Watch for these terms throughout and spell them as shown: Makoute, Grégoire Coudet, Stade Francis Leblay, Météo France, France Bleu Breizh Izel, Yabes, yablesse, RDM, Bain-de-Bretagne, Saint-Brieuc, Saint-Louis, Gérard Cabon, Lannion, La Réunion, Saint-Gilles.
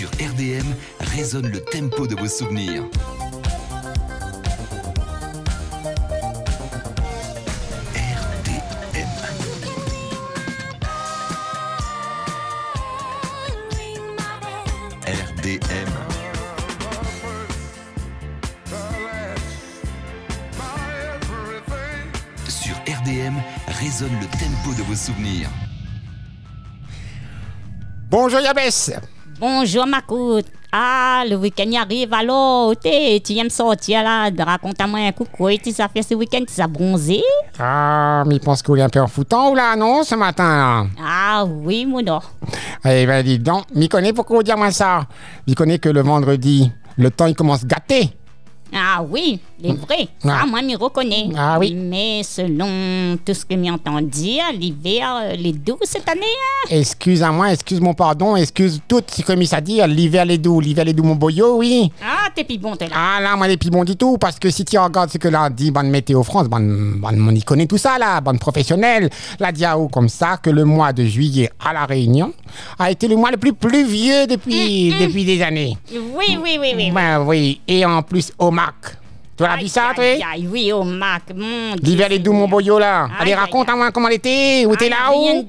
Sur RDM, résonne le tempo de vos souvenirs. RDM. Sur RDM, résonne le tempo de vos souvenirs. Bonjour Yabes. Bonjour Makoute. Ah, le week-end y arrive alors. Tu aimes sortir là. Raconte-moi un coup quoi tu as fait ce week-end, tu as bronzé. Ah, mais je pense qu'on est un peu en foutant là, non, ce matin là. Ah oui, mon nom. Eh ben dis donc, m'y connais pourquoi vous dire moi ça. M'y connais que le vendredi, le temps il commence gâter. Ah oui, c'est vrai. Ah, moi, m'y reconnais. Ah oui. Mais selon tout ce que m'y entend dire, l'hiver, les doux cette année. Hein? Excuse-moi, excuse tout ce que m'y a dit, l'hiver, les doux, mon boyau, oui. Ah, t'es pibon, t'es là. Ah là, moi, les pibons du tout, parce que si tu regardes ce que là dit, bonne Météo France, on y connaît tout ça là, bonne professionnelle, la diao comme ça, que le mois de juillet à La Réunion a été le mois le plus pluvieux depuis des années. Oui. Ben oui, et en plus, au tu as dit ça, toi? Oui, au Mac. L'hiver est doux, mon boyo, là. Allez, raconte-moi comment l'été, où t'es là-haut.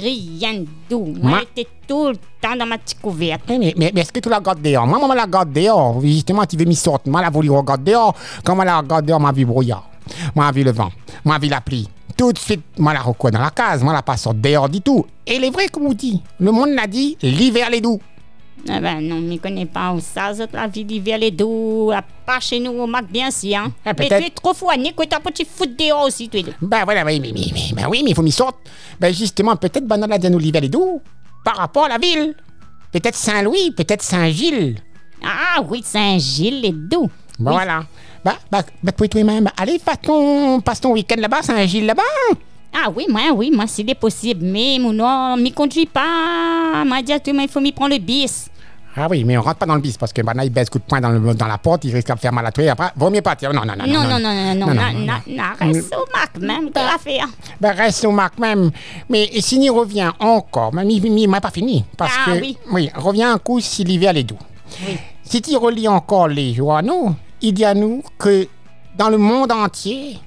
Rien doux. Moi, j'étais tout le temps dans ma petite couverte. Mais est-ce que tu la gardes dehors? Moi, la garde dehors. Justement, tu veux m'y sortir. Moi, la voulais regarder dehors. Quand moi, la regarde dehors, ma vie brouillard. Moi, vu le vent. Moi, vu la pluie. Tout de suite, moi, la recoins dans la case. Moi, la passe dehors du tout. Et les vrais, comme on dit. Le monde l'a dit, l'hiver est doux. Ah ben non, je ne connais pas ça, c'est la vie d'hiver, les doux, à part chez nous, au Mac, bien sûr. Hein. Ah, mais tu es trop fouané, que tu as pas de foot dehors aussi, toi. Ben voilà, mais il faut m'y sortir. Ben justement, peut-être, ben non, là, nous, l'hiver, les doux, par rapport à la ville. Peut-être Saint-Louis, peut-être Saint-Gilles. Ah oui, Saint-Gilles, les doux. Ben oui. Voilà. Ben, pour toi-même, allez, passe ton week-end là-bas, Saint-Gilles, là-bas. Ah oui, moi, c'est possible, mais mon nom, m'y conduit pas. Moi, directement, il faut m'y prendre le bis. Ah oui, mais on rentre pas dans le bis parce que maintenant il baisse coup de poing dans la porte, il risque de faire mal à toi et après, vaut mieux partir. Non, reste au Mac même, t'as l'affaire. Ben reste au Mac même, mais s'il y revient encore, même il m'a pas fini parce que oui, reviens un coup si l'hiver est doux. Oui. Si tu relis encore les journaux, il dit à nous que dans le monde entier,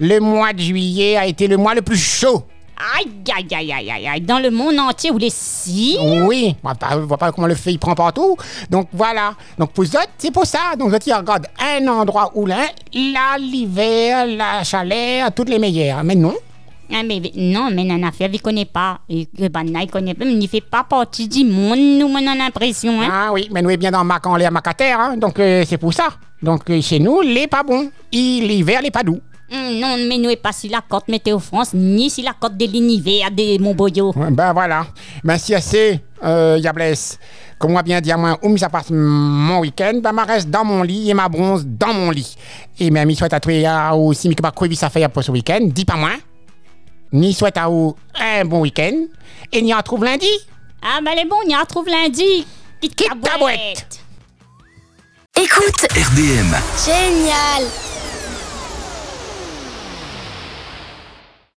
le mois de juillet a été le mois le plus chaud. Aïe, dans le monde entier où les cils. Oui, on voit pas comment le feu il prend partout. Donc voilà, donc pour autres, c'est pour ça. Donc je regarde un endroit où là, l'hiver, la chaleur, toutes les meilleures. Mais non. Ah, mais Nana Fier, il connaît pas. Nana, il connaît pas, mais il fait pas partie du monde, nous, on a l'impression. Hein? Ah oui, mais nous, est bien dans Mac en l'air, Mac à terre, hein, donc c'est pour ça. Donc chez nous, il est pas bon. L'hiver, il est pas doux. Non, mais nous n'est pas sur la côte Météo France, ni sur la côte de l'univers de Montboyau. Ben voilà. Ben si assez, Yablesse, comme moi bien dire, moi, où ça passe mon week-end, ben ma reste dans mon lit et ma bronze dans mon lit. Et même, il souhaite à toi aussi, mais que ma couille ça fait pour ce week-end, dis pas moins. Ni souhaite à vous un bon week-end, et n'y en trouve lundi. Ah ben les bons, n'y en trouve lundi. Quitte ta boîte. Écoute. RDM. Génial.